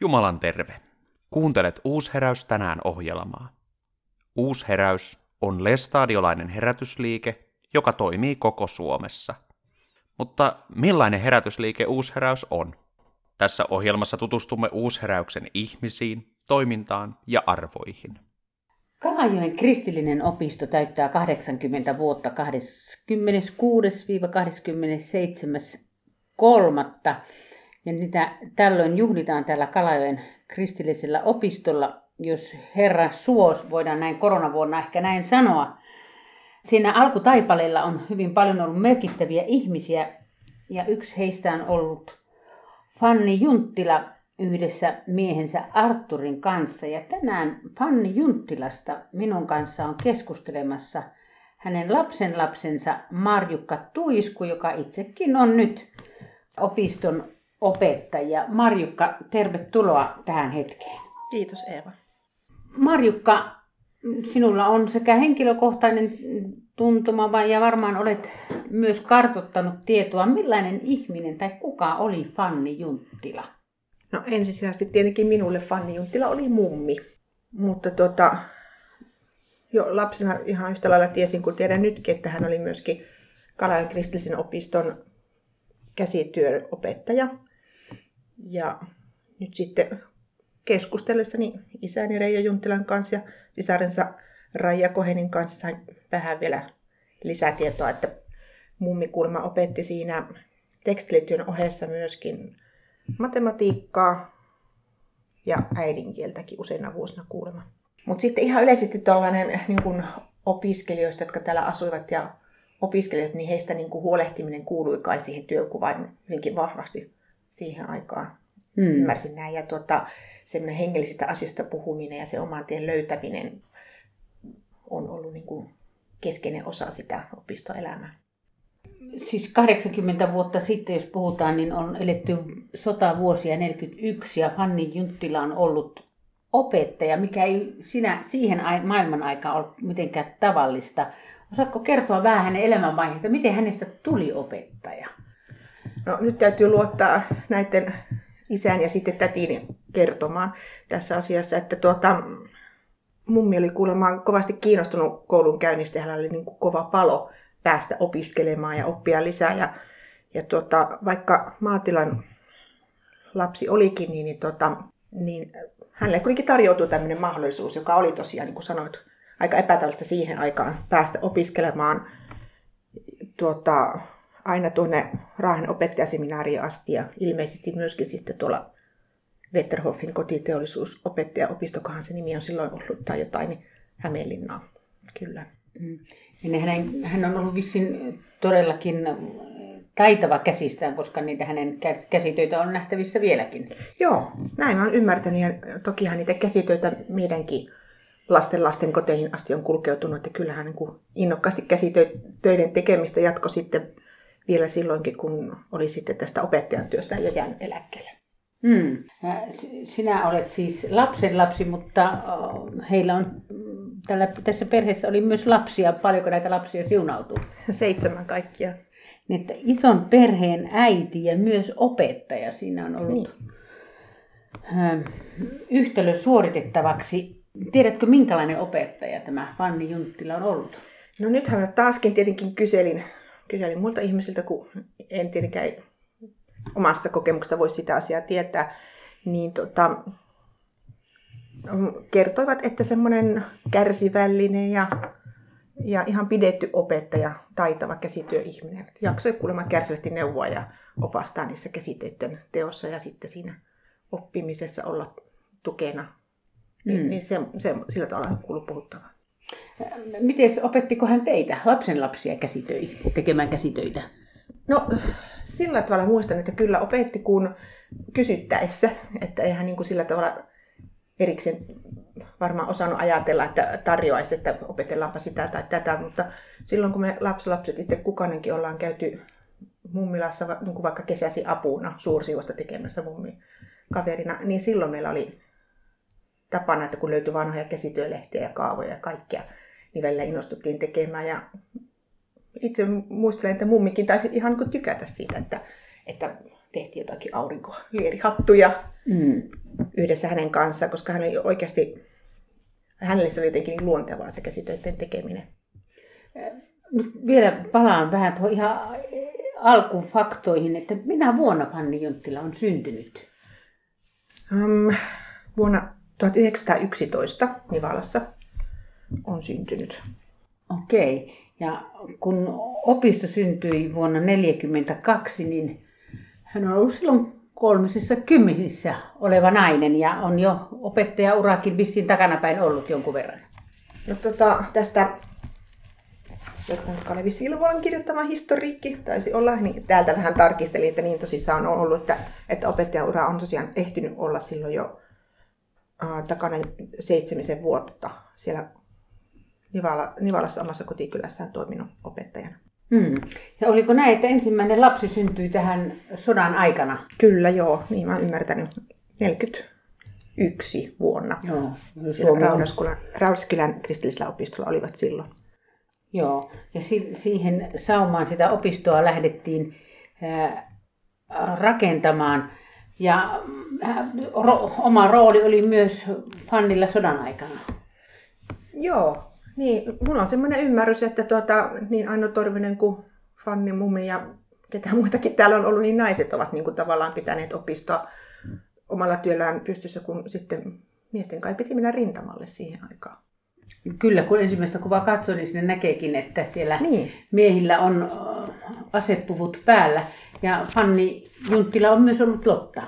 Jumalan terve! Kuuntelet Uusheräys tänään ohjelmaa. Uusheräys on lestadiolainen herätysliike, joka toimii koko Suomessa. Mutta millainen herätysliike Uusheräys on? Tässä ohjelmassa tutustumme Uusheräyksen ihmisiin, toimintaan ja arvoihin. Kalajoen kristillinen opisto täyttää 80 vuotta 26.–27.3. Ja niitä tällöin juhlitaan täällä Kalajoen kristillisellä opistolla, jos Herra suos, voidaan näin koronavuonna ehkä näin sanoa. Siinä alkutaipaleilla on hyvin paljon ollut merkittäviä ihmisiä, ja yksi heistä on ollut Fanni Junttila yhdessä miehensä Artturin kanssa. Ja tänään Fanni Junttilasta minun kanssa on keskustelemassa hänen lapsenlapsensa Marjukka Tuisku, joka itsekin on nyt opiston opettaja. Marjukka, tervetuloa tähän hetkeen. Kiitos, Eeva. Marjukka, sinulla on sekä henkilökohtainen tuntuma ja varmaan olet myös kartoittanut tietoa. Millainen ihminen tai kuka oli Fanni Junttila? No ensisijaisesti tietenkin minulle Fanni Junttila oli mummi. Mutta jo lapsena ihan yhtä lailla tiesin kuin tiedän nytkin, että hän oli myöskin Kalajoen kristillisen opiston käsityöopettaja. Ja nyt sitten keskustellessani isäni Reijo Junttilan kanssa ja sisarensa Raija Kohenin kanssa sain vähän vielä lisätietoa, että mummi kuulemma opetti siinä tekstilityön ohessa myöskin matematiikkaa ja äidinkieltäkin useina vuosina kuulemma. Mutta sitten ihan yleisesti tuollainen niin kun opiskelijoista, jotka täällä asuivat ja opiskelijat, niin heistä niin kuin huolehtiminen kuului kai siihen työnkuvaan hyvinkin vahvasti siihen aikaan. Ymmärsin näin. Ja semmoinen hengellisistä asioista puhuminen ja se oman tien löytäminen on ollut niin kuin keskeinen osa sitä opistoelämää. Siis 80 vuotta sitten, jos puhutaan, niin on eletty sotavuosia 41 ja Fanni Junttila on ollut opettaja, mikä ei siihen maailman aikaan ollut mitenkään tavallista. Osaatko kertoa vähän hänen elämänvaiheesta, miten hänestä tuli opettaja? No, nyt täytyy luottaa näiden isän ja sitten tätiin kertomaan tässä asiassa, että mummi oli kuulemaan kovasti kiinnostunut koulunkäynnistä. Hänellä oli niin kuin kova palo päästä opiskelemaan ja oppia lisää. Ja vaikka maatilan lapsi olikin, niin hänelle kuitenkin tarjoutui tämmöinen mahdollisuus, joka oli tosiaan, niin kuin sanoit, aika epätavallista siihen aikaan päästä opiskelemaan aina tuonne Raahen opettajaseminaariin asti ja ilmeisesti myöskin sitten tuolla Wetterhoffin kotiteollisuusopettajaopistokohan se nimi on silloin ollut tai jotain, niin Hämeenlinnaa, kyllä. Hän on ollut vissiin todellakin taitava käsistään, koska niitä hänen käsitöitä on nähtävissä vieläkin. Joo, näin olen ymmärtänyt ja tokihan niitä käsitöitä meidänkin lasten koteihin asti on kulkeutunut ja kyllähän niin kuin innokkaasti käsitöiden tekemistä jatko sitten vielä silloinkin, kun oli sitten tästä opettajan työstä jo jäänyt eläkkeelle. Sinä olet siis lapsenlapsi, mutta heillä on, tässä perheessä oli myös lapsia. Paljonko näitä lapsia siunautui? 7 kaikkia. Että ison perheen äiti ja myös opettaja siinä on ollut niin yhtälö suoritettavaksi. Tiedätkö, minkälainen opettaja tämä Fanni Junttila on ollut? No nythän mä taaskin tietenkin kyselin muilta ihmisiltä, kun en tietenkään omasta kokemuksesta voi sitä asiaa tietää, niin kertoivat, että semmoinen kärsivällinen ja ihan pidetty opettaja, taitava käsityöihminen. Jaksoi kuulemma kärsivästi neuvoa ja opastaa niissä käsitöiden teossa ja sitten siinä oppimisessa olla tukena. Niin se sillä tavalla on kuullut puhuttavaa. Miten opettiko hän teitä, lapsenlapsia, tekemään käsitöitä? No sillä tavalla muistan, että kyllä opetti kun kysyttäessä. Että eihän niin kuin sillä tavalla erikseen varmaan osannut ajatella, että tarjoaisi, että opetellaanpa sitä tai tätä. Mutta silloin kun me lapset itse kukainenkin ollaan käyty mummilassa niin vaikka kesäsi apuna suursiivosta tekemässä mummin kaverina, niin silloin meillä oli tapana, että kun löytyi vanhoja käsityölehtiä ja kaavoja ja kaikkea, niin välillä innostuttiin tekemään. Ja itse muistelen, että mummikin taisi ihan niin tykätä siitä, että tehtiin jotakin aurinkolierihattuja yhdessä hänen kanssaan, koska hän oli oikeasti, hänelle se oli jotenkin niin luontevaa se käsitöiden tekeminen. Nyt vielä palaan vähän tuohon ihan alkufaktoihin, että minä vuonna Fanni Junttila on syntynyt? Vuonna 1911 Nivalassa on syntynyt. Okei. Ja kun opisto syntyi vuonna 1942, niin hän on ollut silloin 30 oleva nainen ja on jo opettajauraakin vissiin takanapäin ollut jonkun verran. No tästä Kalevi Silvolan kirjoittama historiikki taisi olla, niin täältä vähän tarkistelin, että niin tosissaan on ollut, että opettajaura on tosiaan ehtinyt olla silloin jo takana 7 vuotta siellä Nivalassa omassa kotikylässään toiminut opettajana. Ja oliko näin, että ensimmäinen lapsi syntyi tähän sodan aikana? Kyllä joo, niin mä oon ymmärtänyt. 1941 vuonna. Joo, Raudaskylän kristillisellä opistolla olivat silloin. Joo, ja siihen saumaan sitä opistoa lähdettiin rakentamaan. Ja oma rooli oli myös Fannilla sodan aikana. Joo. Niin, mulla on semmoinen ymmärrys, että niin Aino Torvinen kuin Fanni Mummi ja ketään muitakin täällä on ollut, niin naiset ovat niin kuin tavallaan pitäneet opistoa omalla työllään pystyssä, kun sitten miesten kai piti mennä rintamalle siihen aikaan. Kyllä, kun ensimmäistä kuvaa katsoo, niin sinne näkeekin, että siellä miehillä on asepuvut päällä. Ja Fanni Junttila on myös ollut Lotta.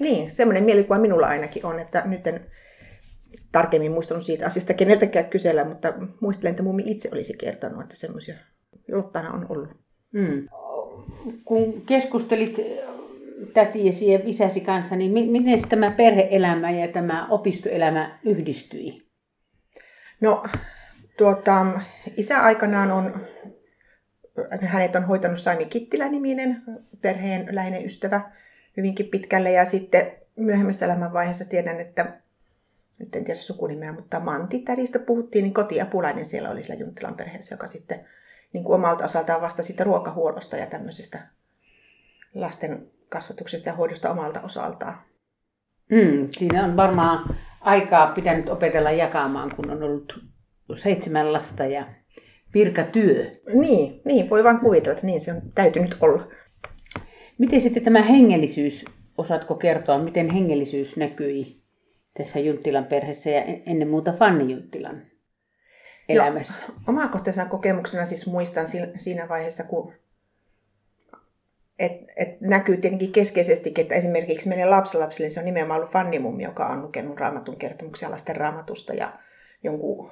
Niin, semmoinen mielikuva minulla ainakin on, että nyt tarkemmin muistanut siitä asiasta keneltäkään kysellä, mutta muistelen, että Mummi itse olisi kertonut, että semmoisia Lottana on ollut. Kun keskustelit tätiesi ja isäsi kanssa, niin miten tämä perhe-elämä ja tämä opistoelämä yhdistyi? No, isä aikanaan hänet on hoitanut Saimi Kittilä-niminen perheen läheinen ystävä hyvinkin pitkälle, ja sitten myöhemmässä elämänvaiheessa tiedän, että nyt en tiedä sukunimeä, mutta Manti tädistä puhuttiin, niin kotiapulainen siellä oli siellä Junttilan perheessä, joka sitten niin kuin omalta osaltaan vastasi siitä ruokahuollosta ja tämmöisestä lasten kasvatuksesta ja hoidosta omalta osaltaan. Siinä on varmaan aikaa pitänyt opetella jakamaan, kun on ollut 7 lasta ja virkatyö. Niin, voi vaan kuvitella, että niin se on täytynyt olla. Miten sitten tämä hengellisyys, osaatko kertoa, miten hengellisyys näkyi tässä Junttilan perheessä ja ennen muuta Fanni Junttilan elämässä? No, omakohtaisena kokemuksena siis muistan siinä vaiheessa, kun näkyy tietenkin keskeisesti, että esimerkiksi meidän lapsenlapsille niin se on nimenomaan ollut Fanni Mummi, joka on lukenut Raamatun kertomuksia lasten Raamatusta ja jonkun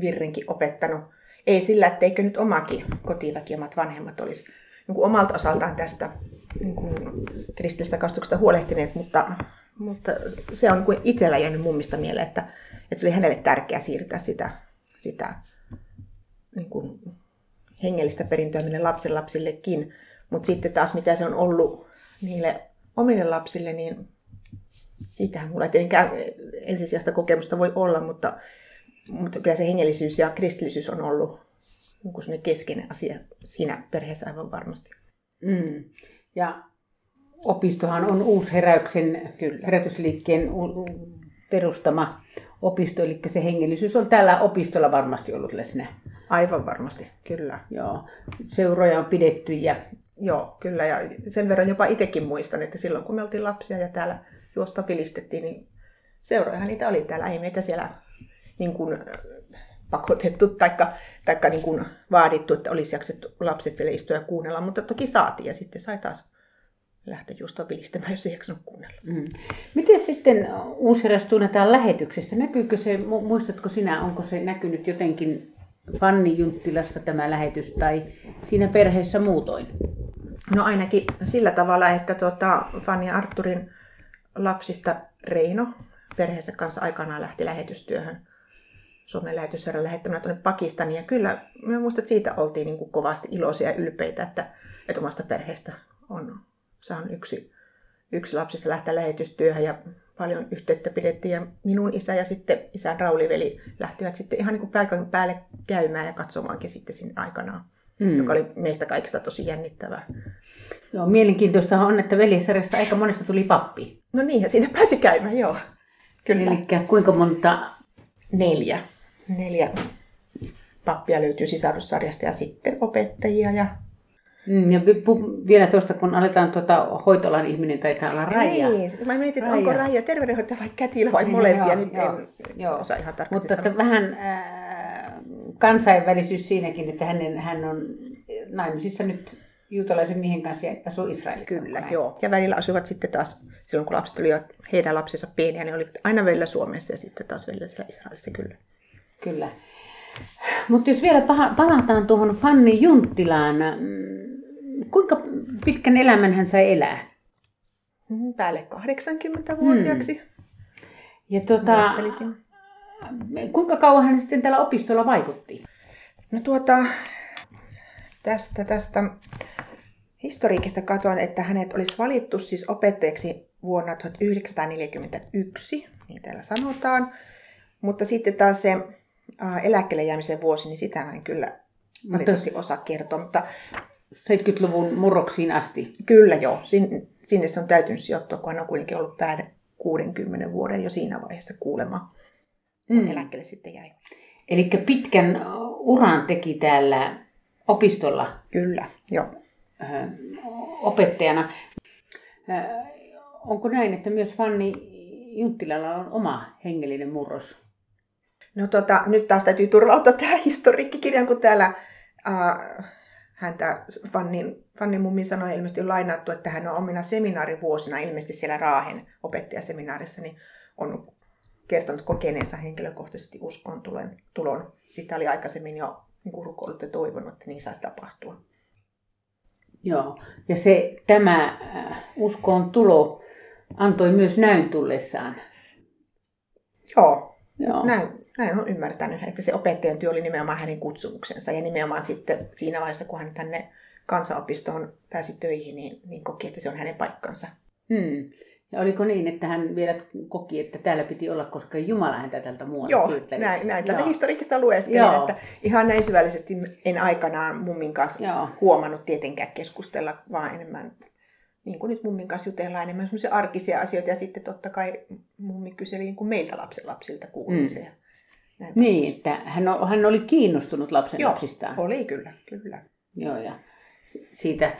virrenkin opettanut. Ei sillä, etteikö nyt omakin kotiväki, omat vanhemmat olisi jonkun omalta osaltaan tästä niin kuin kristillistä kasvatuksesta huolehtineet, mutta se on niin itsellä jäänyt mummista mieleen, että se oli hänelle tärkeää siirtää sitä niin kuin hengellistä perintöä meille lapsenlapsillekin. Mutta sitten taas mitä se on ollut niille omille lapsille, niin siitähän mulla ei tietenkään ensisijaista kokemusta voi olla, mutta kyllä se hengellisyys ja kristillisyys on ollut niin keskeinen asia siinä perheessä aivan varmasti. Ja opistohan on Uusheräyksen herätysliikkeen perustama opisto, eli se hengellisyys on tällä opistolla varmasti ollut läsnä. Aivan varmasti, kyllä. Joo, seuroja on pidetty ja... Joo, kyllä, ja sen verran jopa itsekin muistan, että silloin kun me oltiin lapsia ja täällä juosta pilistettiin, niin seurojahan niitä oli täällä. Ei meitä siellä niin kuin pakotettu taikka niin kuin vaadittu, että olisi jaksettu lapset siellä istua ja kuunnella, mutta toki saatiin ja sitten sai taas lähteä just opistamaan, jos ei jaksanut kuunnella. Miten sitten Uusheräys tunnetaan lähetyksestä? Näkyykö se, muistatko sinä, onko se näkynyt jotenkin Fanni Junttilassa tämä lähetys tai siinä perheessä muutoin? No ainakin sillä tavalla, että Fanni ja Artturin lapsista Reino perheessä kanssa aikanaan lähti lähetystyöhön. Suomen Lähetysseuran lähettämänä tuonne Pakistaniin. Ja kyllä, mä muistan, että siitä oltiin niin kuin kovasti iloisia ja ylpeitä, että omasta perheestä on saanut yksi lapsista lähteä lähetystyöhön ja paljon yhteyttä pidettiin. Ja minun isä ja sitten isän Rauli-veli lähtivät sitten ihan niin kuin paikan päälle käymään ja katsomaankin sitten sinne aikanaan. joka oli meistä kaikista tosi jännittävää. Joo, mielenkiintoista on, että veljesarjasta aika monesta tuli pappi. No niinhän siinä pääsi käymään, joo. Kyllä. Elikkä kuinka monta? Neljä pappia löytyy sisarussarjasta ja sitten opettajia. Ja vielä tuosta, kun aletaan hoitoalan ihminen, taitaa olla Raija. Niin, mä mietin, onko Raija terveydenhoitaja vai kätilö vai molempia. Joo, nyt en osaa ihan tarkasti sanoa. Mutta vähän kansainvälisyys siinäkin, että hän on naimisissa nyt juutalaisen miehen kanssa ja asuu Israelissa. Kyllä, joo. Ja välillä asuivat sitten taas, silloin kun lapset olivat, heidän lapsensa pieniä, ne olivat aina välillä Suomessa ja sitten taas välillä siellä Israelissa, kyllä. Kyllä. Mutta jos vielä palataan tuohon Fanni Junttilaan, kuinka pitkän elämän hän sai elää? Päälle 80-vuotiaaksi. Ja kuinka kauan hän sitten täällä opistolla vaikutti? No tästä historiikista katoan, että hänet olisi valittu siis opettajaksi vuonna 1941, niin täällä sanotaan. Mutta sitten taas se eläkkeelle jäämisen vuosi, niin sitä en kyllä valitettavasti osaa kertoa. Mutta 70-luvun murroksiin asti. Kyllä joo, sinne se on täytynyt sijoittua, kun hän on kuitenkin ollut päälle 60 vuoden jo siinä vaiheessa kuulema, kun eläkkeelle sitten jäi. Eli pitkän uran teki täällä opistolla? Kyllä, joo. Opettajana. Onko näin, että myös Fanni Junttilalla on oma hengellinen murros? No nyt taas täytyy turvautua tähän historiikkikirjaan, kun täällä häntä Fanni mummi sanoi ilmeisesti on lainattu, että hän on omina seminaarivuosina ilmeisesti siellä Raahen opettajaseminaarissa, niin on kertonut kokeneensa henkilökohtaisesti uskon tulon. Sitä oli aikaisemmin jo rukoillut ja toivonut, että niin saisi tapahtua. Joo, ja tämä uskoon tulo antoi myös näyn tullessaan. Joo. Näin on ymmärtänyt, että se opettajan työ oli nimenomaan hänen kutsumuksensa. Ja nimenomaan sitten siinä vaiheessa, kun hän tänne kansanopistoon pääsi töihin, niin koki, että se on hänen paikkansa. Ja oliko niin, että hän vielä koki, että täällä piti olla, koska Jumala häntä tältä muualta siirtänyt? Joo, näin. Tältä historiikista lueskelin, että ihan näin syvällisesti en aikanaan mummin kanssa huomannut tietenkään keskustella, vaan enemmän, niin kuin nyt mummin kanssa jutellaan, enemmän semmoisia arkisia asioita. Ja sitten totta kai mummi kyseli niin kuin meiltä lapsilta kuulumisia. Niin, että hän oli kiinnostunut lapsistaan. Joo, oli kyllä. Joo, ja siitä,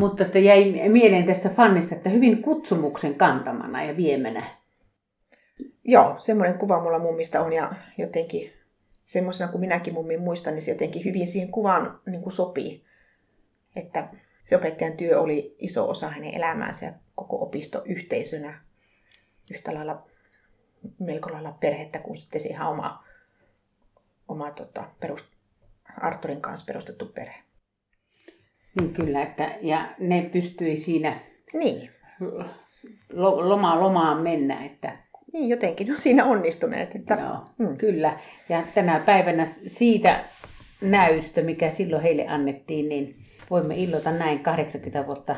mutta että jäi mieleen tästä Fannista, että hyvin kutsumuksen kantamana ja viemänä. Joo, semmoinen kuva mulla mummista on ja jotenkin semmoisena kuin minäkin mummin muistan, niin se jotenkin hyvin siihen kuvaan niin kuin sopii. Että se opettajan työ oli iso osa hänen elämäänsä ja koko opistoyhteisönä yhtä lailla melko lailla perhettä kuin sitten se ihan oma Artturin kanssa perustettu perhe. Niin kyllä, ja ne pystyi siinä lomaan mennä. Niin jotenkin on siinä onnistuneet. Joo, kyllä. Ja tänä päivänä siitä näystä, mikä silloin heille annettiin, niin voimme illota näin 80 vuotta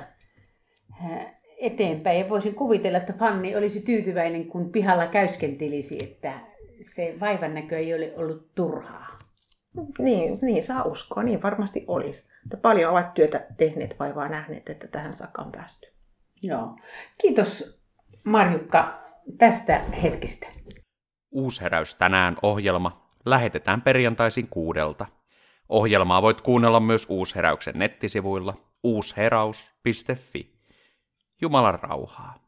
eteenpäin. Ja voisin kuvitella, että Fanni olisi tyytyväinen, kun pihalla käyskentelisi, että se vaivannäkö ei ole ollut turhaa. Niin saa uskoa, niin varmasti olisi. Paljon ovat työtä tehneet, vaivaa nähneet, että tähän saakka on päästy. Joo. Kiitos Marjukka tästä hetkestä. Uusheräys tänään -ohjelma lähetetään perjantaisin 6:00. Ohjelmaa voit kuunnella myös Uusheräyksen nettisivuilla uusheraus.fi. Jumalan rauhaa.